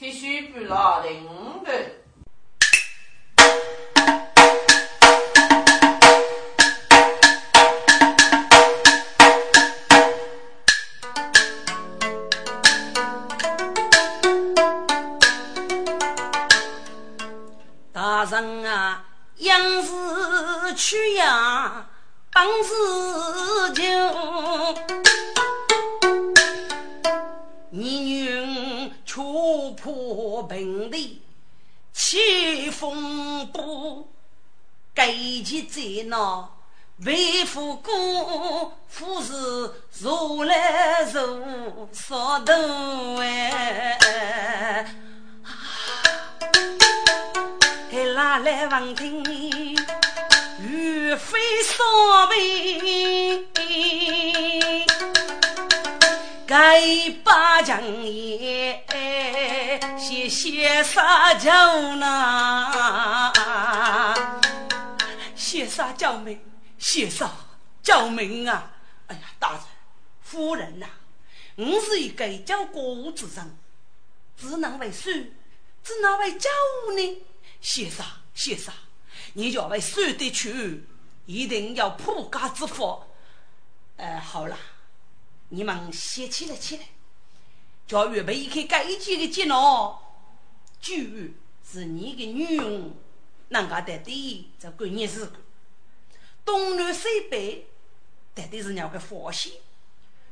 鐵書半拿第五段，大人啊，央视去呀，本事就你用出破本地起风波，该起在那为父公父子如来如所动哎。拉来望听与非所谓该把将也谢谢撒娇呢谢撒娇名谢撒娇名啊哎呀大人夫人啊我是一个教国务之人只能为书只能为教呢先生，先生，你要为守得住，一定要普家之法。好了，你们先起来，起来。叫预备一开改几个技能，就是你的女佣，人家得的这关键是东南西北，得的是两个佛系，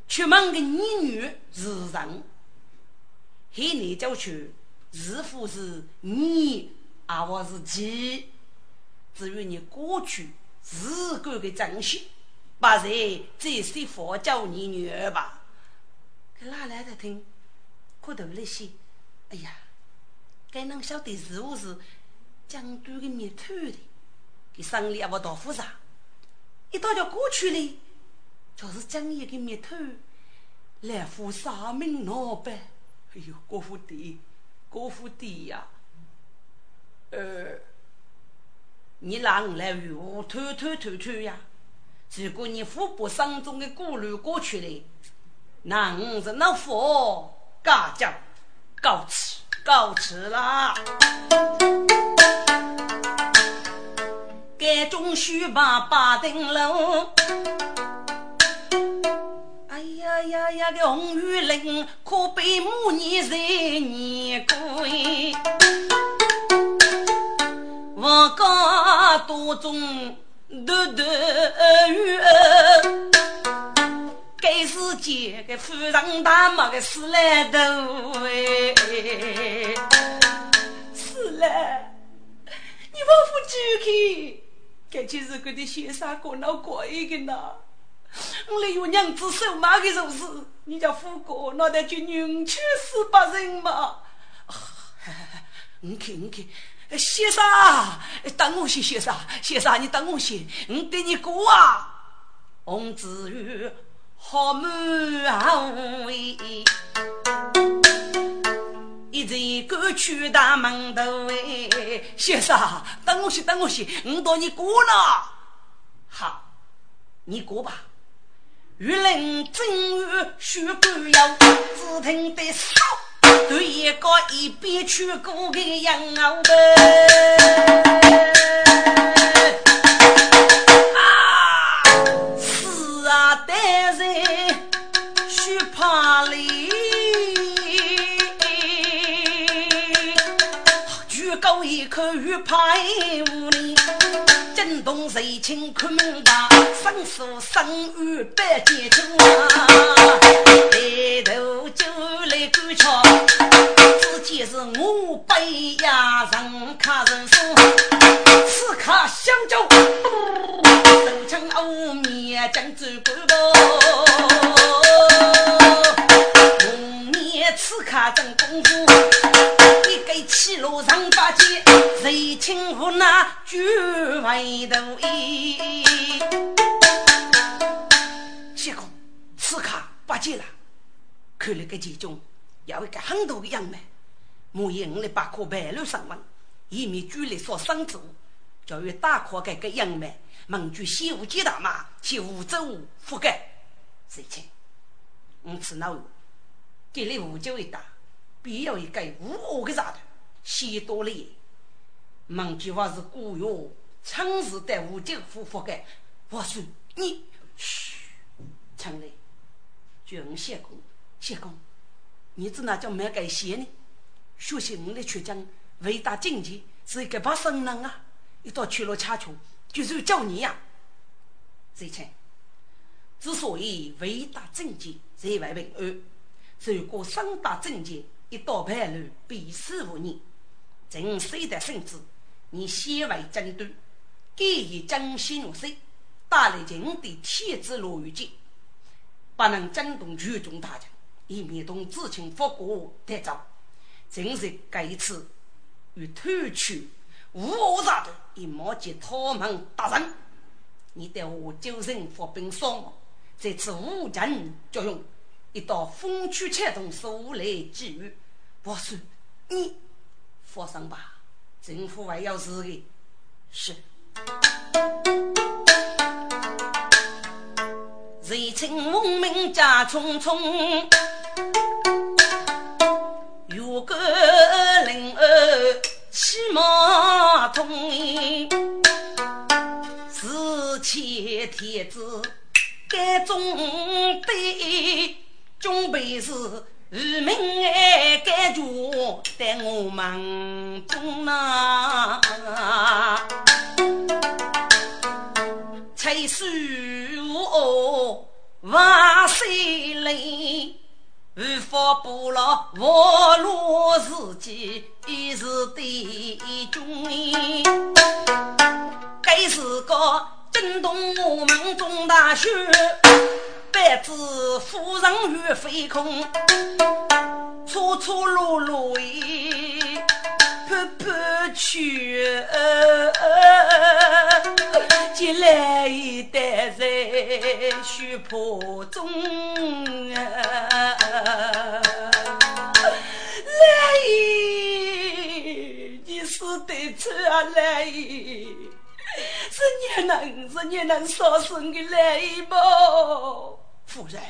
出门的你女是人，黑你就去，是否是你？啊，我是己，至于你过去自个的珍惜，把这些佛教你女儿吧，给哪来的听？可头那些，哎呀，该能晓得是不是江都的面头的，给生理也不到复杂，一到叫过去嘞，就是江一个面头，来付啥命老板？哎呦，过户地，过户地呀！你拿我来与我偷呀！如果你父不生中的顾虑过去了，那我是那佛嘎讲告辞啦。该中须把八顶楼，哎呀呀呀个红玉林，可被母你惹你鬼。我家多中的雨，该世界的夫人大妈的死来都哎，死来，你往不住去，该就是个的学生过脑过一个呢。我来有娘子手马的手势，你叫富哥脑袋就扭曲死把人嘛。你看。先生，等我些，先生，你等我些，我给你过啊！洪子玉好满意，一阵歌曲大门头哎，先生，等我些，我到你过了。好，你过吧。玉林正月雪干腰，只听得嗖。对一个一边去过的羊熬呗啊，是啊，但是去怕你，举高一口玉牌无力，震动谁情困吧，上手上玉白解救啊，抬头就来观察。即是我被呀人卡人生刺卡香蕉人称欧米将之不够红米刺卡正功夫一给七楼上八街谁清湖那举为的意结果刺卡八街了去了个集中有一个很多的样美母爷我来把课白了上门一面举了所生子教育大课改革样美猛举西无鸡大妈西无州覆盖谁情我此闹给了五九一打必要一个无恶的啥的，许多嘞。孟吉娃是古哟，常是在无敌夫妇的。我说你，嘘，成嘞，叫我谢公，谢公，你只那叫没改写呢？学习我的曲江伟大境界是一个把生人啊，一到去了恰穷，就是叫你呀、啊，这钱。之所以伟大政绩在外平安，如果三大政绩一到败路，必死无疑。正谁的圣旨，你先为争端，给予真心入水，带来人的天之落雨节，不能震动群众大众，以免同知情佛国得着。正是该次与偷取无恶杂的，以莫及他们达成。你对我九人发兵双亡。这次无人作用，一道风吹切动手来治愈。我说你放心吧，政府还要是的是人情文明家匆匆，有个人儿起码通是切天子该中对，准备是渔民爱感觉在我们中啊，才是我万岁嘞，无法不了我落自己一时的中，该是个。震动我们中大学，白纸浮上与飞空，粗粗鲁鲁一噗噗去，进来一代在虚破中啊，来一，你是得吃啊来一。是你能说声的来吧，夫人，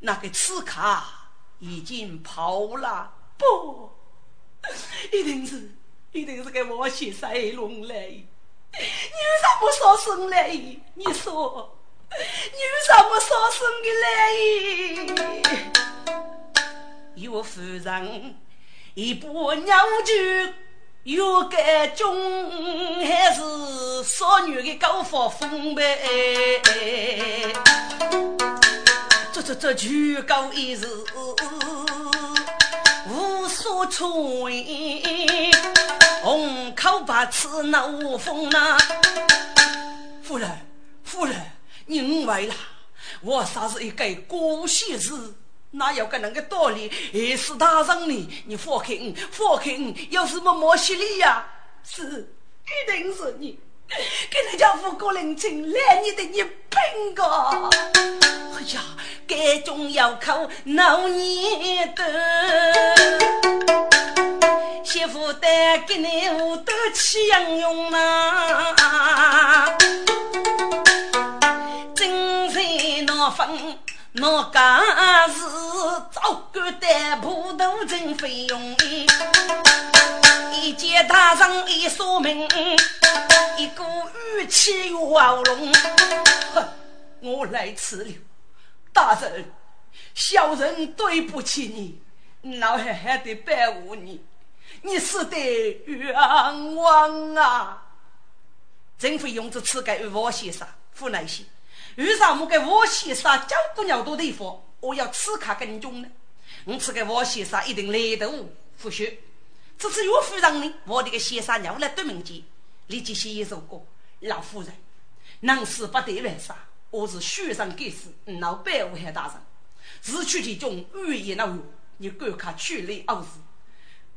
那个刺卡已经跑了，不，一定是给我写塞龙来。你为什么说声来？你说，你为什么说声的来？有夫人一把鸟就。有个中还是少女的高发风呗，这举高一日无所从，红口把刺那无风呐。夫人，您为了我啥是一个过世事。哪有个那个道理？也是大人呢，你放开我！要是没毛犀利呀，是一定是你跟人家富国人情来你的你笨个！哎呀，该种要靠老年的媳妇的给你我都去应用啦，真是闹分。我家是早干的葡萄真费用，一见大人一说明，一股语气又喉咙。我来迟了，大人，小人对不起你，老汉还得拜我你，你是得冤枉啊！真费用这次给我先生付耐心。遇上我给我先生交过鸟多地方，我要刺卡跟踪呢。我这个我先生一定来得我复学。这次又非常呢，我这个先生要来对门前，立即写一首歌。老夫人，能是不得晚上，我是学生给事，老百无害大人。日去其中，语言那有，你观看去里傲视，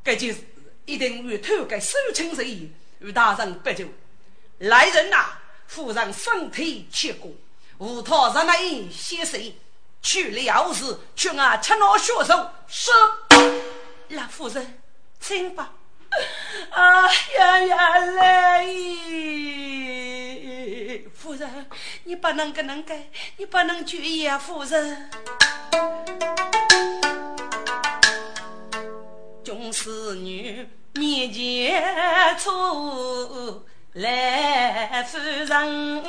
这就是一定与偷给收情随意，与大人不久。来人呐、啊，夫人身体切割。无套上来一些谁去了要是去啊趁我学手是老夫人请吧。啊呀呀嘞，夫人你不能跟人改，你不能去呀、啊、夫人中侍女面前出来夫人，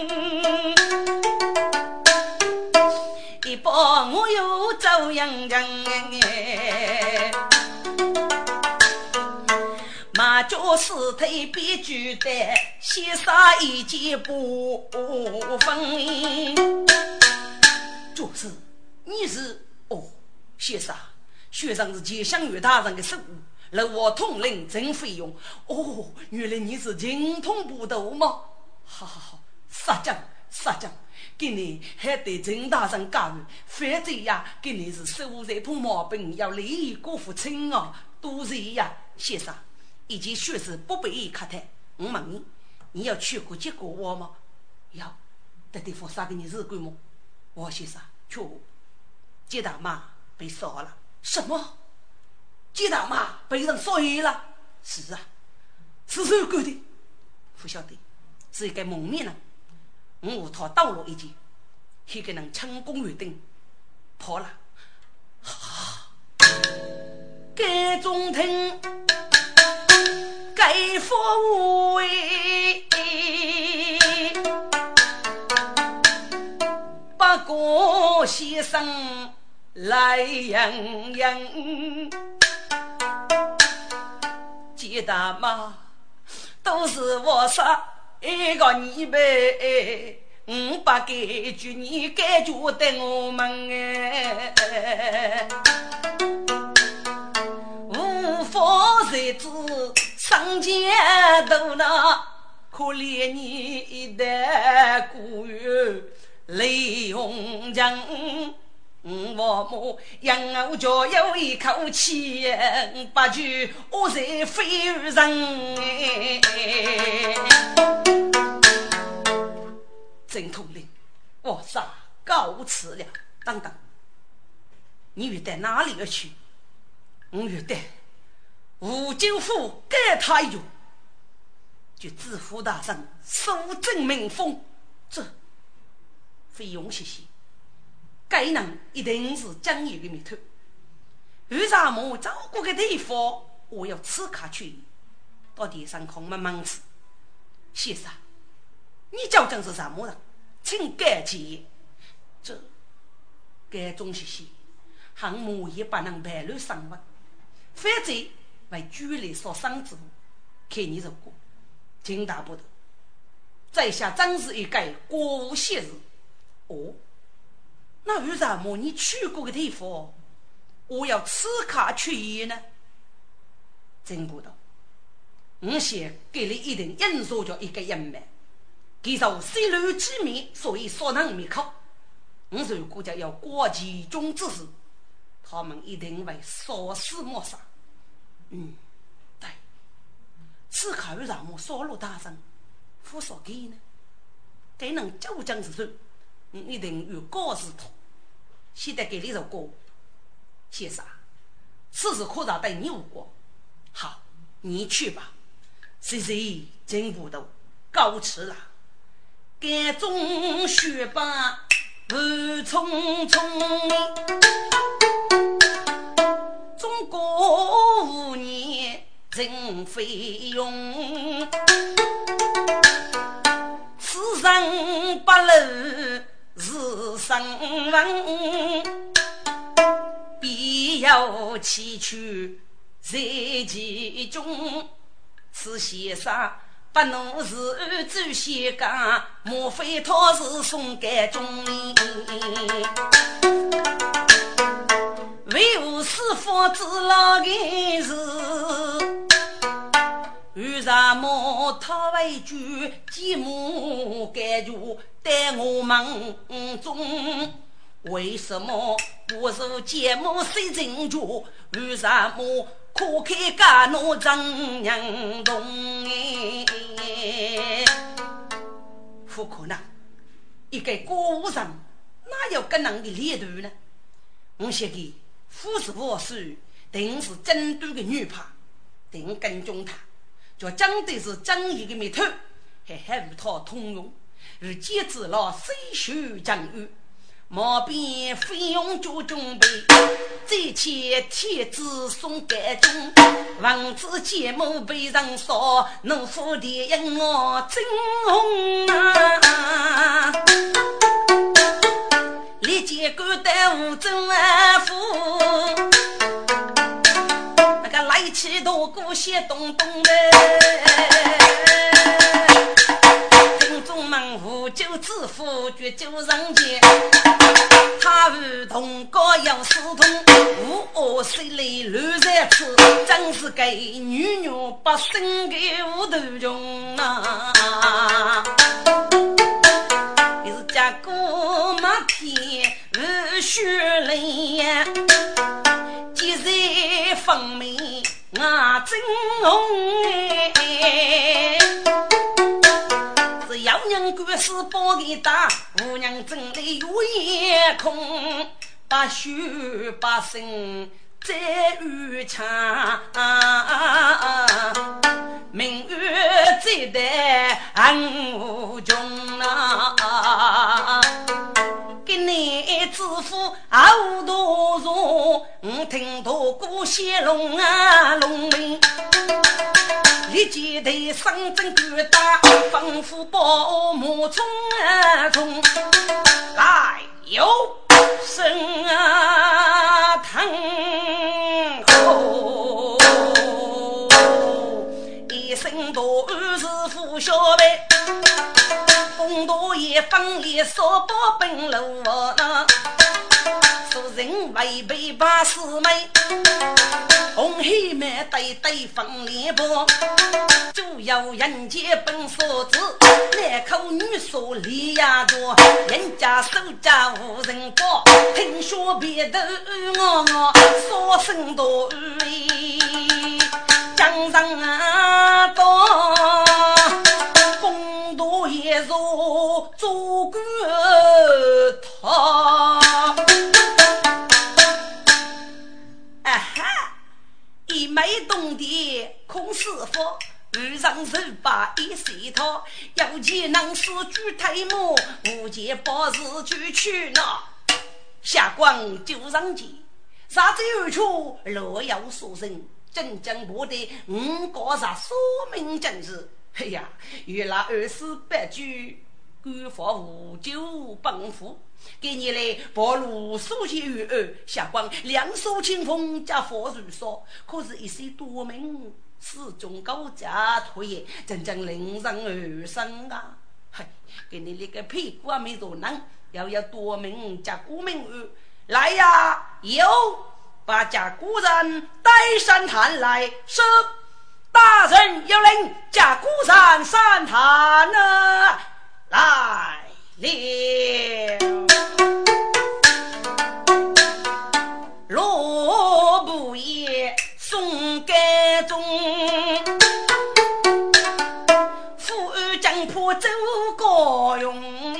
一把我又走洋洋哎，马脚四腿边举的，先杀一截不分。就是你是哦，先生，学生是前乡与大人的事务。来我统领征费用哦，原来你是精通捕斗吗？好好好，杀将杀将，今年还得陈大人加入，反正呀，今年是收拾破毛病，要利益国父亲啊，都是呀，先生，以前确实不被客待。我问你，你要去过结果我吗？要，这地方杀给你日干么？我先生去，接大妈被杀了，什么？街大妈被人杀害了，是啊，是谁干的？不晓得，是一个蒙面人。我逃到了一间，那个人成功越顶跑了。该中听，该发无为，八个先生来迎迎。姐大妈，都是我杀一个你呗，我把给句你给句对我们哎，无法日子上街头呢，可怜你的孤儿泪红江。我母养我就有一口气，把酒我在非人真统领，我啥告辞了。等等，你又到哪里去？我又到吴金府给他有就知府大人收正民风，这费用谢谢该人一定是将有的名头，为什么找过个地方我要刺客去？到地上空慢慢吃。先生，你究竟是什么人？请改起。这该中些些，行母也不能白乱生活，反正为居里所生之物，看你如果请大不得。在下真是一个国无闲事。哦。那为什么你去过的地方我要刺客去呢？真不懂，我先给你一定因素着一个人脉，其实我虽然之名所以说能没靠，我如果要过其中之事，他们一定会说死莫杀。对，刺客为什么说了大声不说给呢？给人究竟是谁？一定要告诉他。现在给你首歌，先生，此事可大对你无关。好，你去吧。谁谁进步的告辞了。该中学吧，不匆匆。中国五年真费用，此生不露。是生人必要崎岖在其中，此先生不能是祖先家，莫非他是宋盖宗？唯有师傅知道的事，为什么他畏惧寂寞感觉在我们中？为什么不是节目谁正确？为什么可开家奴张人动？不可能，一个歌舞上哪有跟人的猎头呢？我写的富士我是定是针对的女怕定跟踪他。就真的是正义的名头，还和他通融，而截止了谁手将欲，毛边飞用就准备这些帖子送给中王子节目被人说能否的人我真红啊理解过的无真安抚那个来去都顾些东东的中门户就自负绝就人间他与同高要私通无恶势力留在此真是给女女把身给我的用啊你是家姑妈天无血泪即使分明啊真红要人官司包给打无人真的有夜空把虚把身在雨场明月醉得暗无中啊给你自负好多肉我听到过些龙啊龙命一记得上阵疙瘩仿佛宝母中啊中来有生啊堂口一生都二十副小辈风度也放烈说不本了我呢做人违背八十枚红黑妹对对方脸婆就要人家本所子那口女手里呀多人家手家无人过听说别的我说声多江上啊多风度也若做个他一枚动的空师傅日上日把一洗头要见能是举太母无节包子举去呢下官就让你啥子有处若要说人真正不得国啥说明真是哎呀原来二十八句官法无就帮扶给你嘞，暴露手机与耳下光，两手清风加佛如说，可是一些多名始终高价推也，真正令人而生啊！嘿，给你那个屁股啊没做能，要多名加古名耳来呀、啊，有把加古人带山坛来是。大人有令加古山山坛呢，来。罗布也送给中富二将破周国用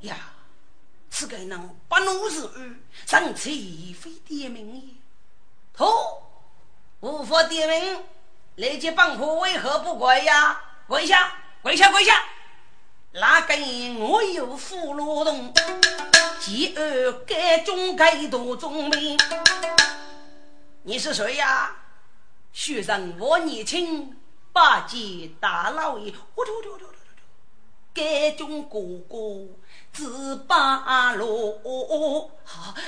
呀是该能把奴子上起非点名头无法点名雷杰帮婆为何不管呀跪下跪下跪下那个我有副劳动饥饿该中该多中兵你是谁呀学生我年轻八戒大老爷该中哥哥自八路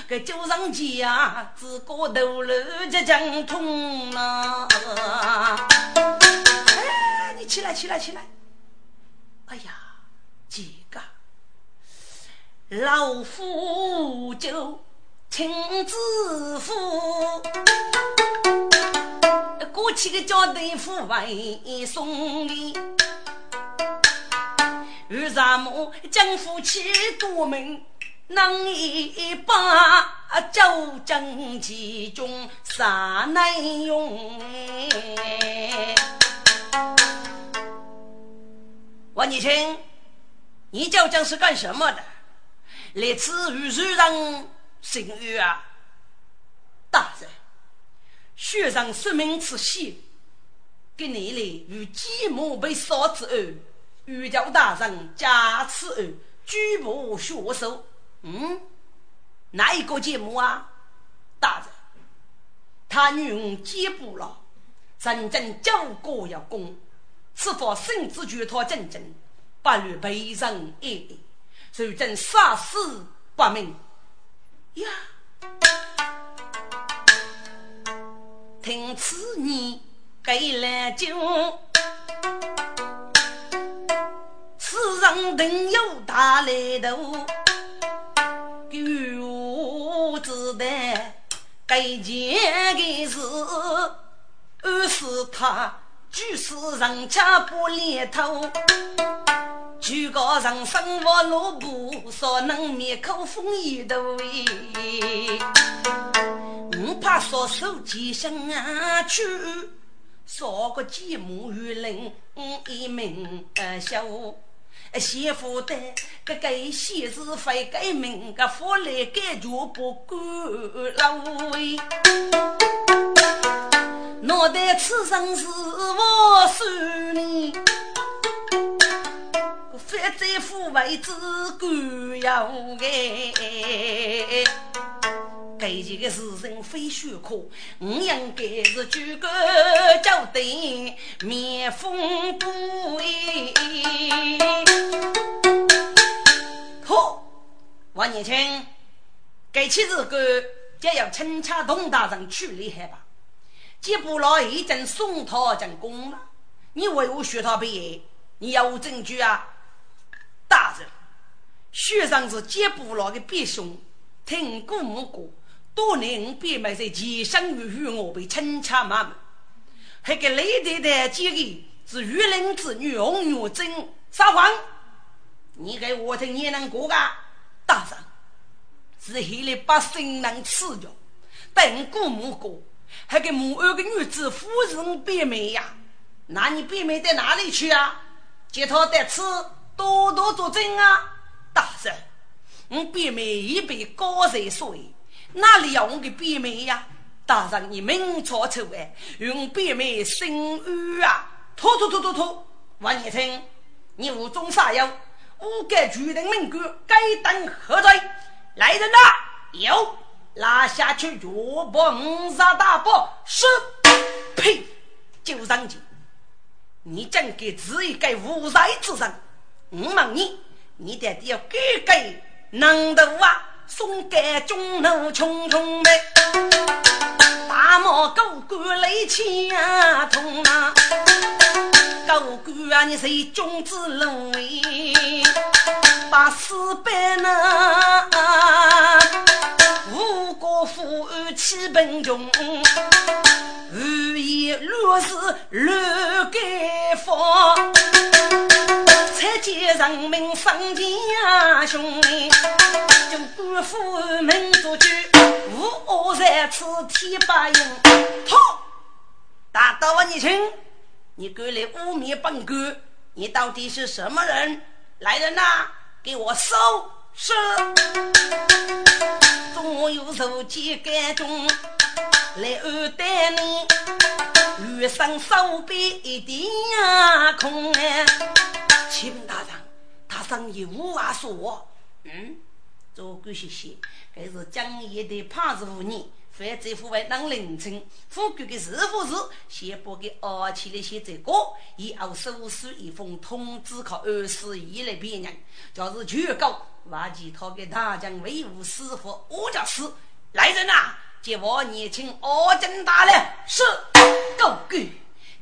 该就让家自个头了这将痛啊哎你起来起来起来哎呀几个老夫就请自负过去的叫对付外送礼而咱们将夫妻多门能一把就争其中啥内容我年轻你叫将是干什么的来自于日让行于啊大人血让生命之戏给你来与继母被杀之后与叫大人加持后举步学手。嗯，哪一个节目啊？大人，他女儿接步了，真正教过要功，是否甚至觉他真正不如被人爱，如真杀死不明呀？听此你给了酒，此人定有大来头，举我子的给钱的事，而是他居士人家不猎头，举个人生活落步，所能灭口风一头不怕说手机上啊去说个寂寞与人一名小媳妇的个给媳妇非给名个佛来给就不够了喂我的此生是我是你非在父为之故要给这几个事情非虚可，我应该是举个交代，面风不畏。好，王年轻，这七日个就要清查东大人去厉害吧？接不来已经送他进宫了，你为何学他毕业？你要有证据啊，大人，学生是接不来的必凶，听过没过？多年变卖在其生与我被亲戚妈妈，还给累得的这个是愚人子女红女真撒谎，你给我听也能过个大人，是黑的把心能吃掉，但过没过？还给母二个女子夫人变美呀？那你变美到哪里去啊？接他得吃多多作证啊，大人，我变美一杯高热水。哪里要我的婢妹呀？大人你明错错哎，用婢妹生育啊！拖！王年青，你无中杀妖，诬告举人命官，该当何罪？来人呐！有拉下去脚把五十大包是呸！就上去！你真给自己给无才之人！我问你，你到底要给难道啊？送给中路匆匆的大漠高歌雷起啊痛啊高歌啊你是中之路把四边啊无国富而七本中无一路是路给佛才解人民生计啊兄弟就辜负民族主无恶在此提拔用痛打到我你听你给了污蔑本哥你到底是什么人来人啊给我收拾总有手机该中来二代你余生手臂一定啊空啊启禀大人他生意无话说做官学习，这是江一的胖子妇女，犯罪户外当人称，富贵的是不是？先把给二起来写这个，以后收拾一封通知考二十一来辨认，就是全告挖起他给大将威武师傅我家师来人啊！结果年轻二真大了，是狗狗，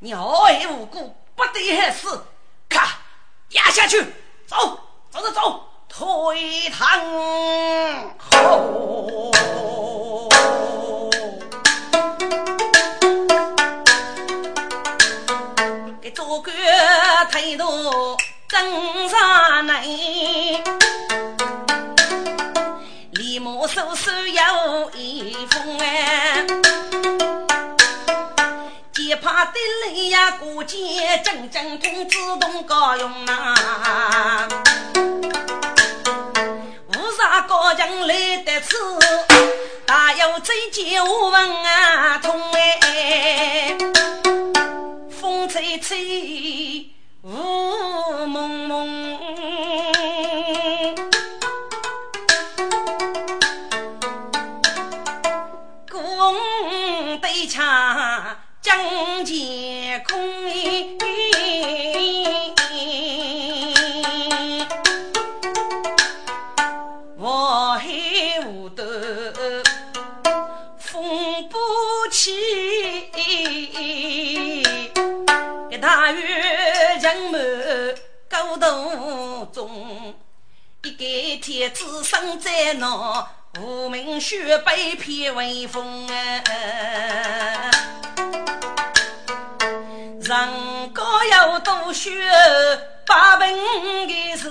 你何以无故不得害死？咔，压下去，走！推堂后，给做官抬头挣扎难，李某手手有一封哎，只怕得累呀，过节真通自动高用啊。高人来得迟，大有最见我闻啊痛哎，风吹吹雾蒙蒙。唱正解空我还无得风不起大月人们高头中一个铁子生在那无名雪被偏为风人高要多学把本的事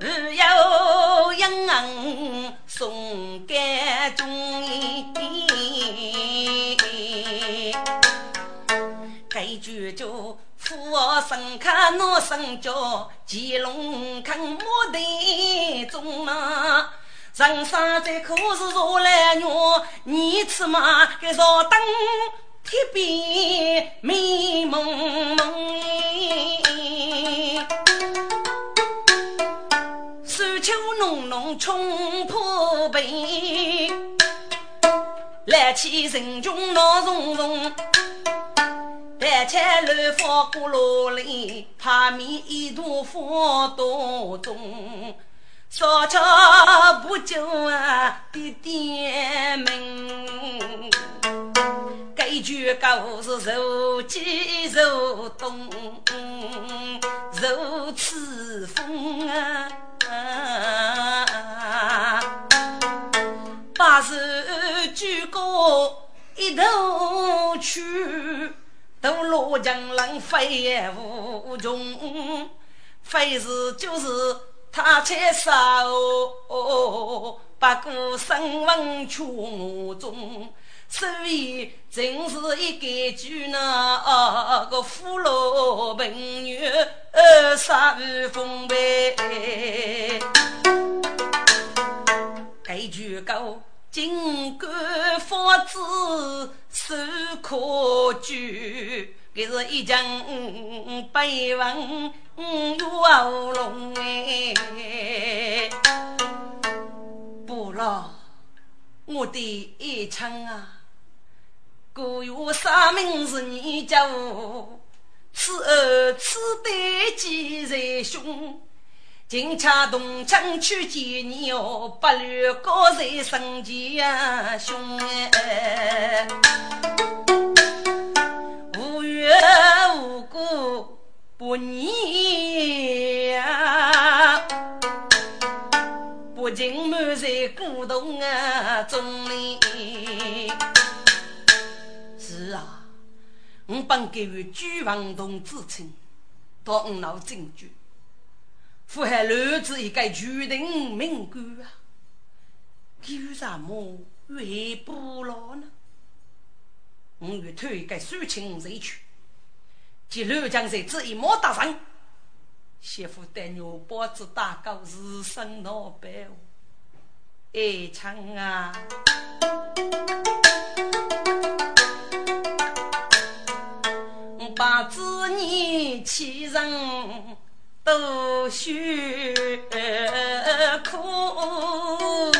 日要养人送给中医该句就富我生看我生就吉隆看我的中啊人生这口是若来我你吃嘛给说灯天边迷蒙蒙水秋浓浓冲破背来去人中闹融融来去乱发过落泪怕米一度佛多中说着不久啊的爹们一句高是柔肌柔动柔刺风啊八十句歌一头去都落江浪费无穷费事就是他切手把孤身往出中所以真是一个句那个俘虏本女二杀与风呗该句高金戈佛子是可句给是一张白王有龙哎不了我的一场啊古有啥名字你叫此二此的几人凶警察东城去接你哦不略高人生计啊凶无缘无故不你啊不仅没在古董啊中里是啊我本给予举王同之称到我脑证据符合律师一个决定名句啊给予什么为不了呢我与推一个抒情谁去即律将谁之一莫大神媳妇带牛脖子大高日升老白哎唱啊把子女其人都需苦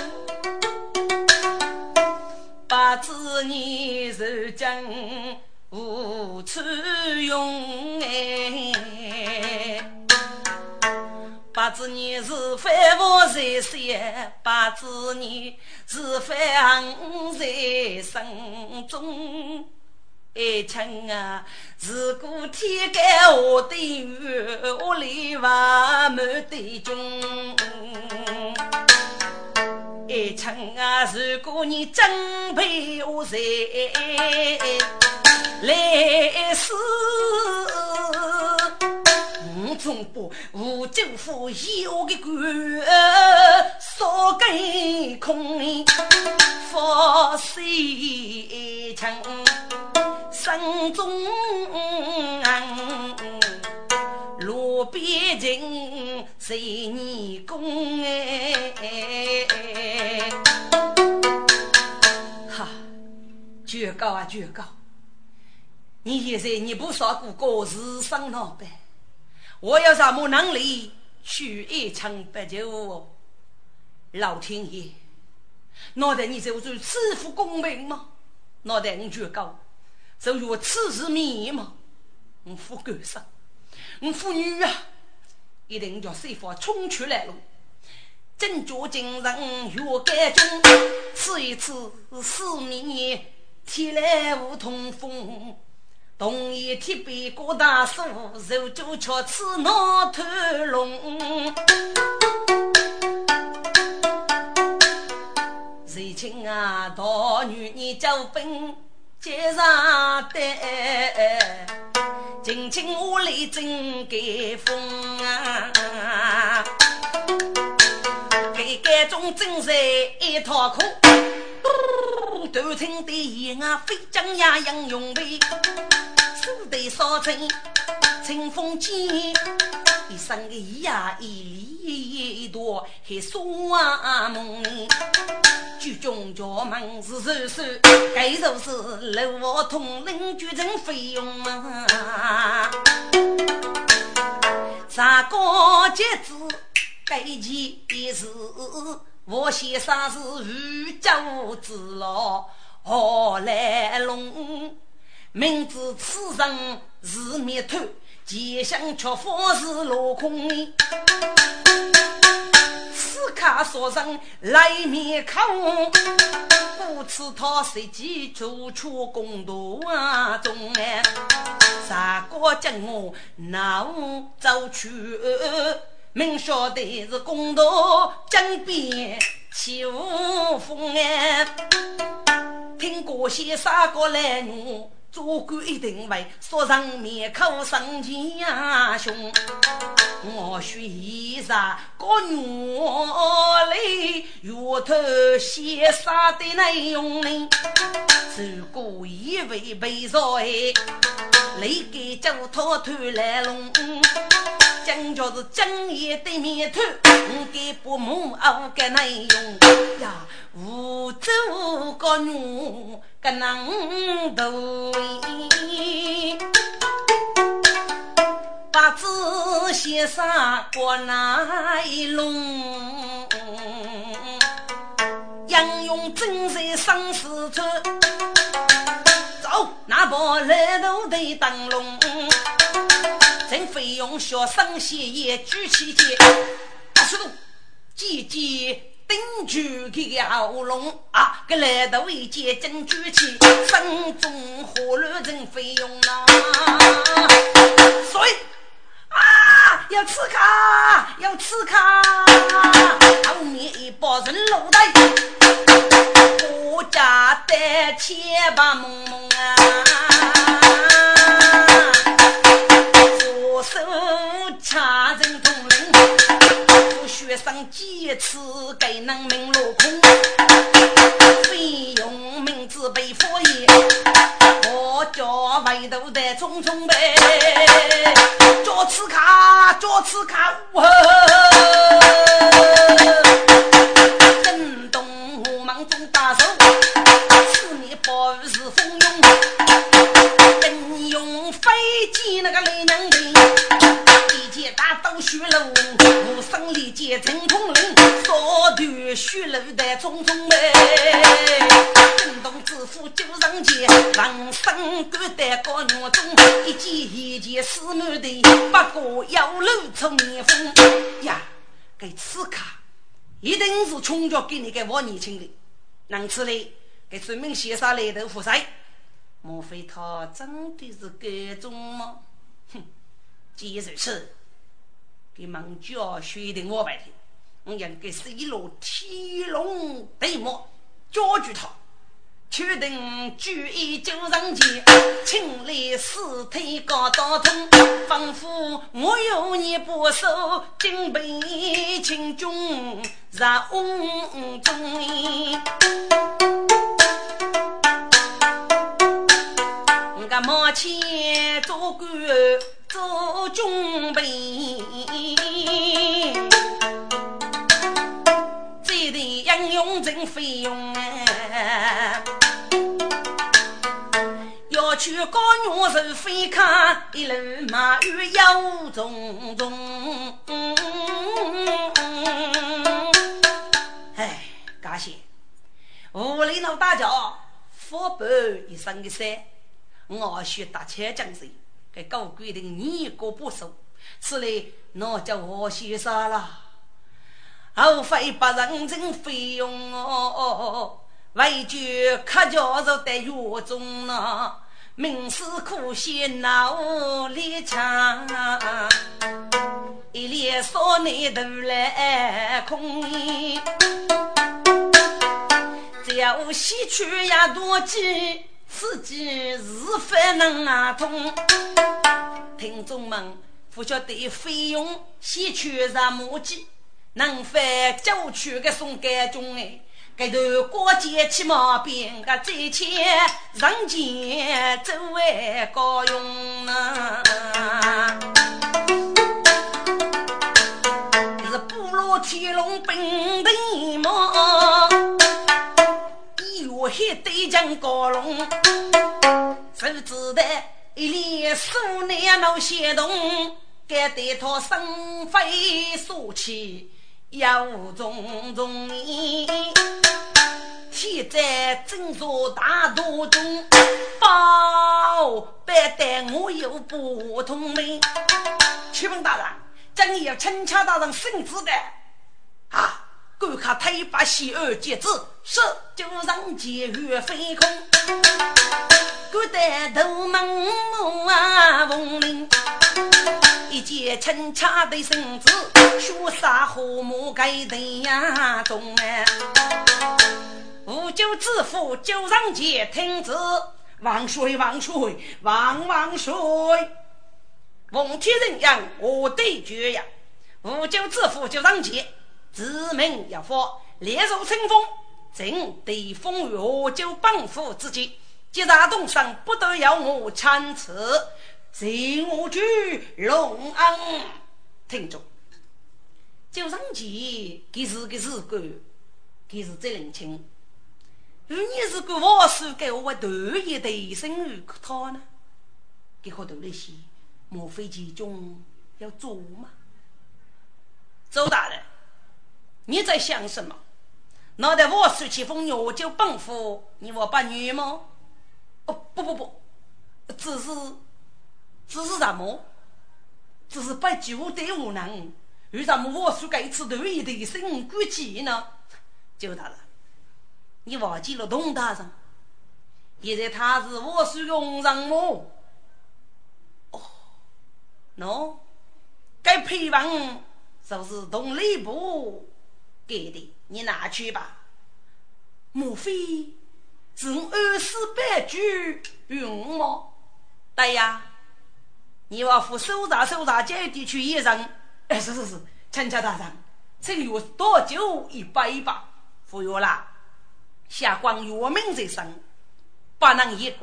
把子女是将无处用把子女是非我在先把子女是非我在身中爱情啊自古天给我的月我里娃没得中爱情啊如果你真被我在来死总部无政府以我的官所给空佛西城山中路边人随你公哈绝高啊绝高你也是你不说过过日生老呗我要什么能力去一场白酒老天爷脑袋你就做欺负公平吗？脑袋我就高，就做欺负迷吗？我不敢说，我妇女啊，一定叫媳妇冲出来了。真觉精神学改中，此一次四年天来无通风，同一天被各大树，就就瞧此脑头龙。谁情啊，大女你交分介上的，尽情我来真给风啊！给该中真是一套苦，头疼的眼啊，飞将呀英勇飞，手得烧成清风剑。一生的一呀一里一朵黑苏啊梦，剧中叫门是手手，该手是楼我同人巨人费用啊，啥个节子该其是我先生是无教之老何来龙，明知此人是灭头。街上却佛是落空呢，此卡所上来面看，不知他谁记住出公道啊中哎，啥个将我闹走去，明晓得是公道江边起无风哎，听过些啥个来奴。做官一定为所上面口生气呀凶，我须杀个女嘞，有头先杀的内容呢，如果以为被杀哎，你给叫他偷来弄，将就是将也对面偷，我给不母熬个内容呀，无走个女。个能斗，八字先生过那一龙，杨勇正在上四处，走那把来头的灯笼，陈飞勇小生鞋也举起剑，大石头，姐姐。顶住个喉咙啊，个来头一接真举起，身中火炉人费用呐。所以啊，要刺卡，要刺卡，后面一把人落袋，我家的千把蒙蒙啊，左手插人通灵。学生几次给人民落空，费用名字被佛爷，我叫外头的匆匆呗，叫吃卡叫吃卡，震动我们中大手，是你保是蜂拥，人用飞机那个雷能兵。大刀血楼，我生里结成同人，所对血楼的种种美，震动致富九上街，人生各代高鸟中，一季一季思满地，不过要路出面风呀，给此卡一定是冲着给你给我年轻的，能吃的给孙明先生来的服谁？莫非他真的是各种吗？哼，既如此。给孟家学的我白天，我应该是一路天龙地魔捉住他，确定注意九上街，清理尸体搞到通，仿佛我有你不手，竟被情中在瓮中。我个马前做官。做准备，这里英勇真费用啊！要去高原是飞看，一路马雨腰重重。哎，感谢我来闹大家佛宝一生的山，我学大车将士给高规定你过不熟，此类那叫我学啥了，后非把人真费用哦，为救客家族的月中呢，名师苦心脑力强，一列少年头来空，只要西去呀多记，自己是非能啊通。听众们，不晓得费用西去啥么记，能非郊区的送给中哎。这头过节起毛病个这些人间周围高用啊，是部落天龙本地嘛，一月黑对将高龙，手指的一脸素脸闹些动，该对他生非所起。要种种你现在正坐大肚中包白带我有不同命屈本大人将也陈家大人圣旨的啊顾客他一把喜恶戒指是就让解约飞空顾得头门母啊翁灵一介陈差的身子说啥父母该的呀懂啊无咎自负就让姐听子王水王水王王水王天人样我对决呀无咎自负就让姐自命要佛烈手清风正地风雨我就帮扶自己接着动上不得要我参此谁我去龙安听众就上去给是个给是这人情如你是个我是给我得意的生日可他呢给我得了些莫非其中要做吗周大人你在想什么脑袋我是起风牛就奔赴你我伴侣吗哦不只是什么只是把酒对我能与咱们我所该吃的味的生骨气呢就他了你忘记了董大人现在他是我所用人么哦喏该配方就是董内部给的你拿去吧莫非是二十八句用吗对呀你要付收查这地区一人哎是参加大人这个有多久一百服药啦下官有命在身把人一个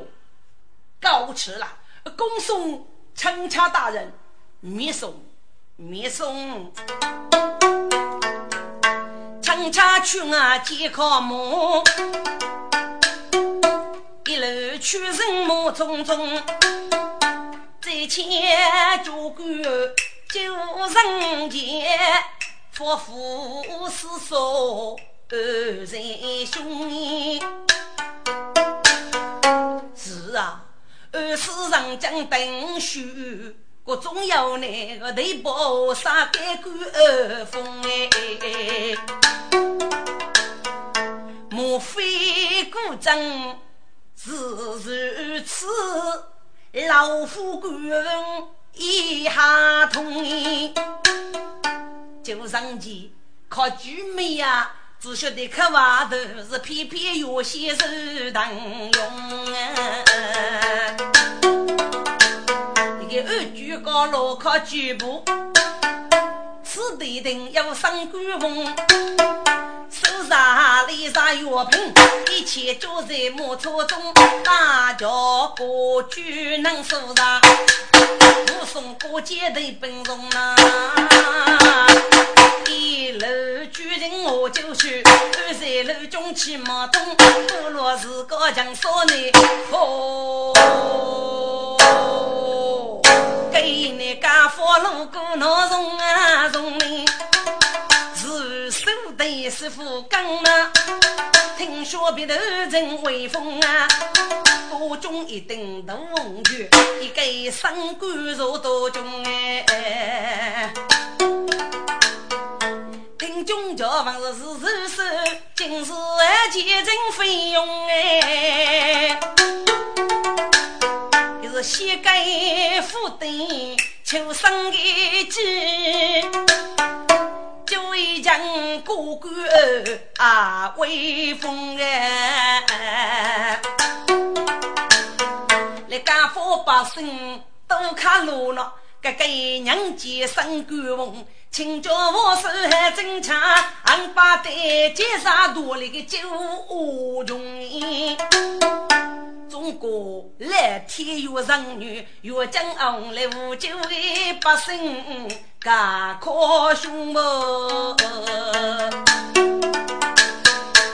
告辞了恭送参加大人密送参加去啊几个母一路去人母匆匆这前主管就人杰佛父是说人兄是啊世上将等许各种要那个得不杀给个风莫非故障是如此老夫官一下通就上去靠居民啊只晓得可话都是偏偏有些事当用啊这个二居高楼靠居部此地定要上官风手上里上药品一切就在摩托中大家过去能手上不送过节的本中啊一楼居人我就去二十楼中起马东不落是个将说你哦给你家佛路过那种啊种你是手的师傅跟了听说别的人威风啊，多中一定能红去，一个三官做多中哎。听中叫房子是事实，今是结成费用哎。是膝盖负担，求生的急。就已经过关啊，威风哎！来干佛百姓都看路了，个个人皆生官风，请教我手还真长，俺把的介绍多了个九中。中国来天有人女，越将昂来无救的百姓。嘎可凶么？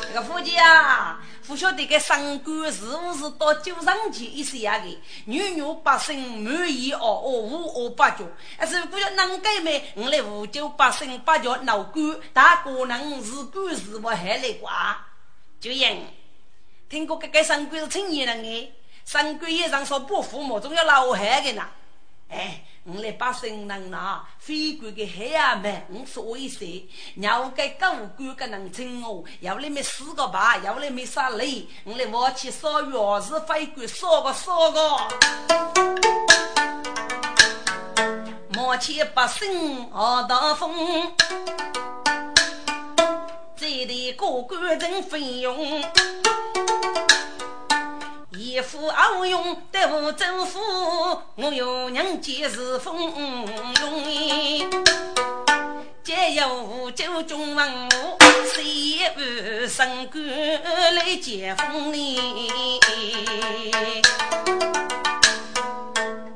这个夫妻啊，不晓得个三观是不是到九上去一些呀个？女女百姓满意哦哦五哦八角，还是不晓能改没？我来五九百姓八角脑干，大个人是干是我还来挂？就应听过个三观是青年人的，三观也让说不服么？总要老海的呢。哎，我来把生人拿非官的黑阿妹，我说一声，要给高官个人称我，要来没四个吧，要来没啥累，我来我去烧月是非官烧个。莫欺百姓傲大风，这里高官真费用。一夫傲勇对付政府，我有人皆是风勇。皆有九中文武，谁也不生官来解封你。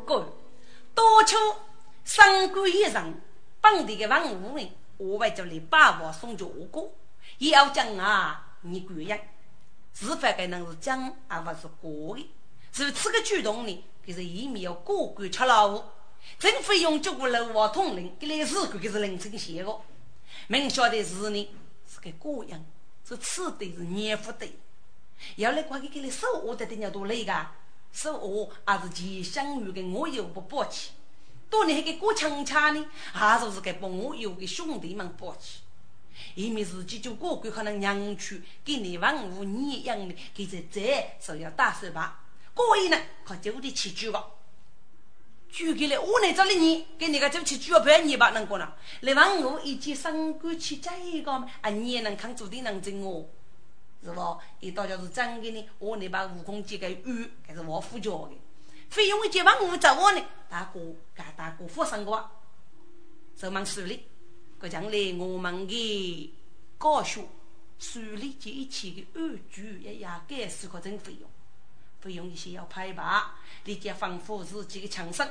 哥，多秋生官一人，本地的文武呢，我为这里把我送去我哥，也要讲啊，你官人。是否该能是讲而不是过的？是这个举动呢，就是以免要过关吃老虎。政府用这个楼我统领，这类事故就是人情邪恶。明晓得是呢，是个过人，这吃的是年富的。要来关给这类手恶的，人家都累噶，手恶还是其相遇的，我又不抱起。到你那个过强差呢，还是该帮我有个兄弟们抱起。以免自己就过关可能娘去给你王五你一样的给这手要打手吧过一呢可就得起住吧住给了我来找你给你个就起住吧你把能过呢来王五一起三个起这个啊你也能看住的能真哦是吧一到就是真给你我来把武功这个鱼给是我副教的非用一起王五找我呢大哥给大哥发生过这忙手里这将来我们的高速处理这一切的恶局也要给是个真费用费用一些要拍吧你家防护自己的强身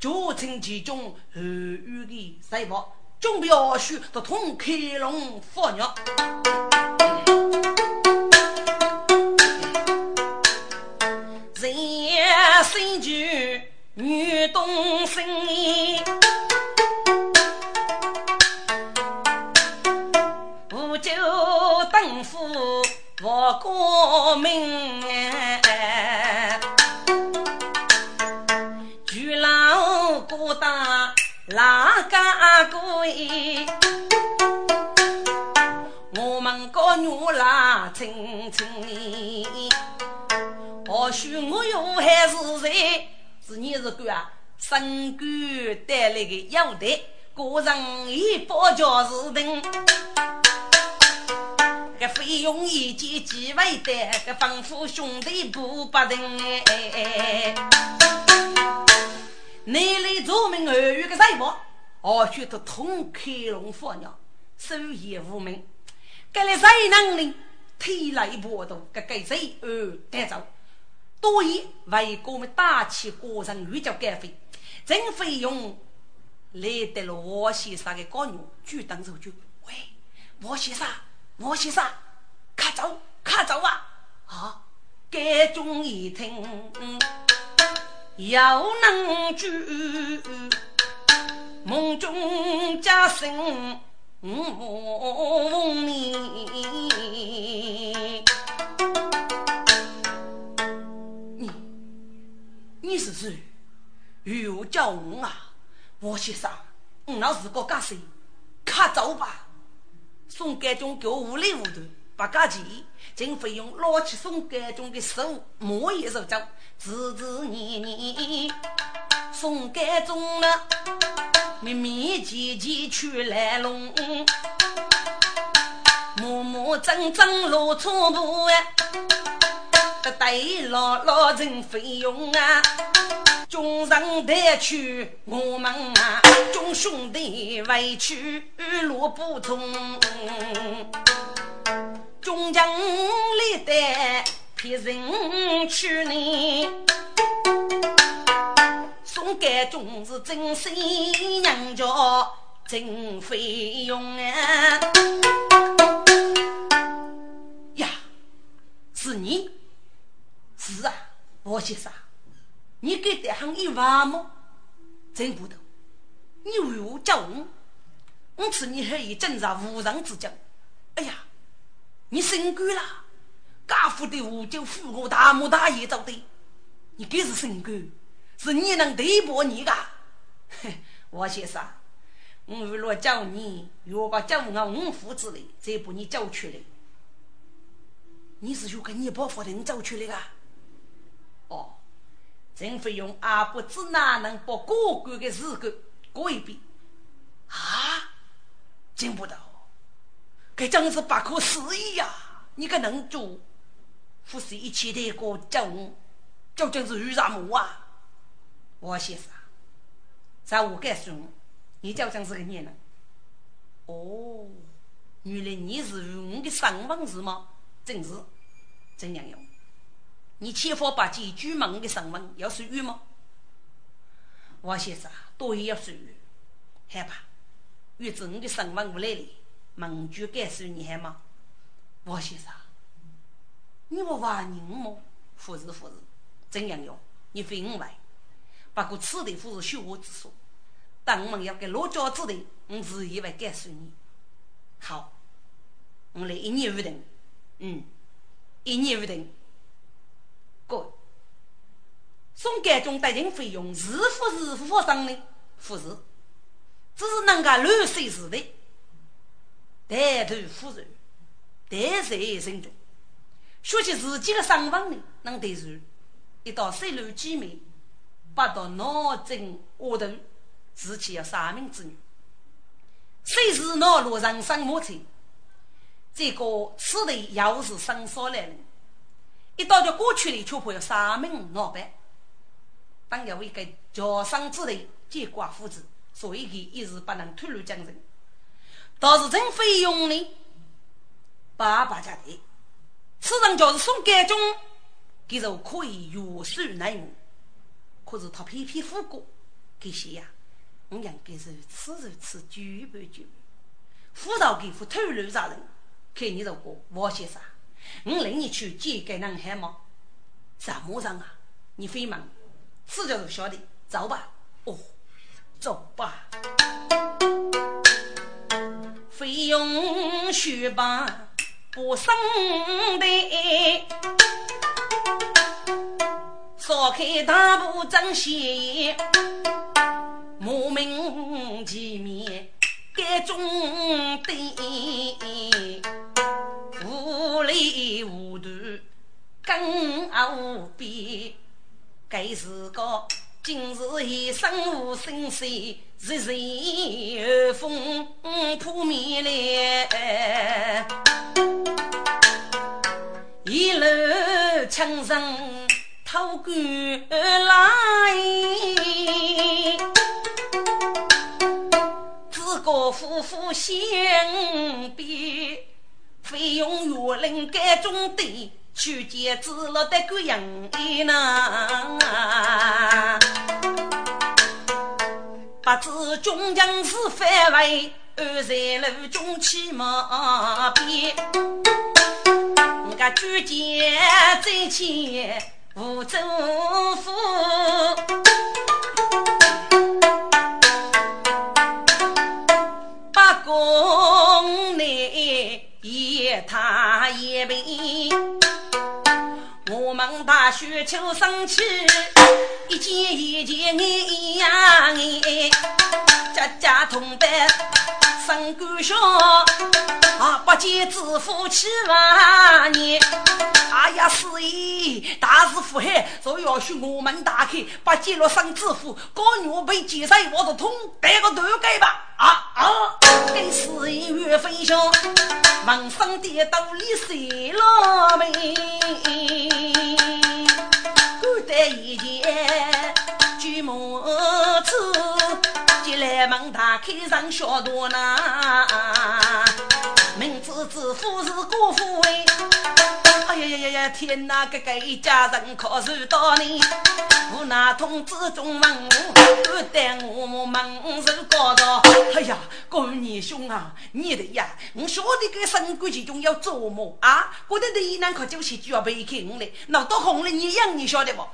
就成其中和与的赛跑中不要去的同开龙放鸟人生聚女动生意我过命举老过大拉家贵我们个女拉亲亲或许我有还是谁是你是个啊三个带来的要得个人一包饺子定个费用一计几万的，个仿佛兄弟不把定哎。内里著名儿语个赛博，而且都同开龙放鸟，手也无名。该来谁能呢？体来不多，该谁而带走？多以为我们大起个人语叫该费，真费用来得了我先生的高牛，就当手就喂我先生。我先生，快走，快走啊！啊，该中一听，要能住，梦中佳声，我梦你。意思是，如果叫我啊，我先生，我老是个家谁，卡走吧，送给中给我无礼无德，把家己经费用拿去送给中的手，莫也手走，自自年年送给中了，密密集集去来弄。磨磨蹭蹭落错步啊，得带老老人费用啊，中上得去我们啊，中兄弟委屈落不通，中江里的别人去呢，送给中是真心人家真费用啊。是你，是啊，我先生，你给得行一万么？真不懂，你为我叫我吃你还一挣扎无人之交。哎呀，你身贵啦，家父的我就父我大母大爷找的，你给是身贵，是你能得薄你噶？我先生，我如果叫你，如果叫我五父子嘞，再把你叫去嘞。你是有个你伯父的人走去了啊？哦，政府用阿不知哪能把过关的事给过一遍啊？进不到，这真是不可思议呀！你个能做，不是一切的个叫我，究竟是为啥么啊？我先生，在我告诉你，你究竟是个咩人？哦，原来你是用我的身份是吗？正是，真娘哟！你千方百计追问的身份要属于吗？我先生多也要属于，害怕，越子你的身份无来哩，问句该属你害吗？我先生，你不怀疑我吗？不是不是，真娘哟，你非我怀，不过此地不是虚话之说，但我们要给老家子的，我自以为该属你。好，我来一言为定。一年不定哥送给中的人费用是否是发生的不是只是能够乱世事的带头负责带谁身中说起自己的伤亡呢能得是一到水流几米把到脑筋我的自己要三名之女谁是那路上上摩车这个此地要是生疏来了，一到就过去了，就会有三名老板。当然，为个家商之类结寡父子，所以他一时不能推入江人。但是真费用呢，爸爸家的，此人就是送给中，他就可以有所难用。可是他偏偏忽过，这些呀，我应该是如此举不举，辅导给不推入啥人。看你这个我先生，我领你去见该人还吗？什么人啊？你非忙，这就是晓得，走吧。哦，走吧。费用须吧，不省的。少开大步争先，莫名其妙。该中的无理无度更无比该是个今日一生无生死日日风扑面来一路枪声透过来个夫妇相比，费用越能该中的，去见知了的个人呐。不知中将是反为二三路中起毛边，我个举荐再见无政府。宫内一塔一杯，我们大雪求生去。一见一见一样哎，家家同奔生官上，啊不见子夫妻万年，哎呀是咦，大事腹黑，所以要许我们打开，不见了生子夫，高牛被解散我的痛，带个头盖吧，跟死一月分享，满身的道理谁老妹？古代以前，举母子，进来门打开上小多呢，明知自负是辜负哎。哎呀呀呀！天哪，这个一家人可受到你，无奈通知中问我，都带我们受高到。哎呀，哥你兄啊，你的呀，我晓得个生活其中要做么啊？我的一难可就是就要被开我嘞，脑袋红了你样你晓得不？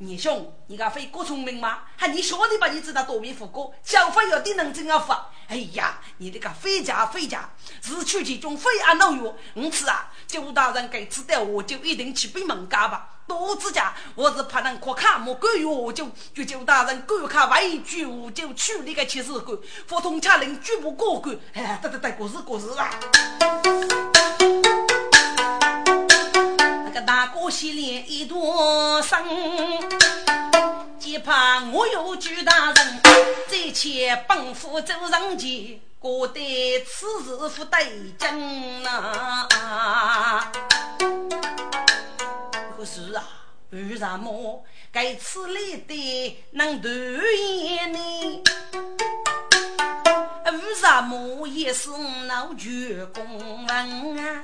你兄，你个非够聪明吗？还你晓得把你知道多面富过，想法要的能真啊法。哎呀，你这个非假非假，自取其中非安闹哟。因此啊，周大人给指导我就一定去被门家吧。多指甲，我是怕人可看莫管我就周大人管看外句，我就去那个七十个，普通家人绝不过关。哎，对，过是啦。大哥洗脸一多生，只怕我有巨大人，这些奔赴走人去，过得此时不对劲啊！可是啊，为什么该此类的能断言呢？为什么也是老绝公文啊？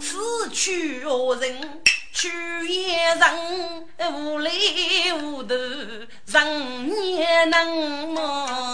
此去何人？去也人，无泪无头，人也能么？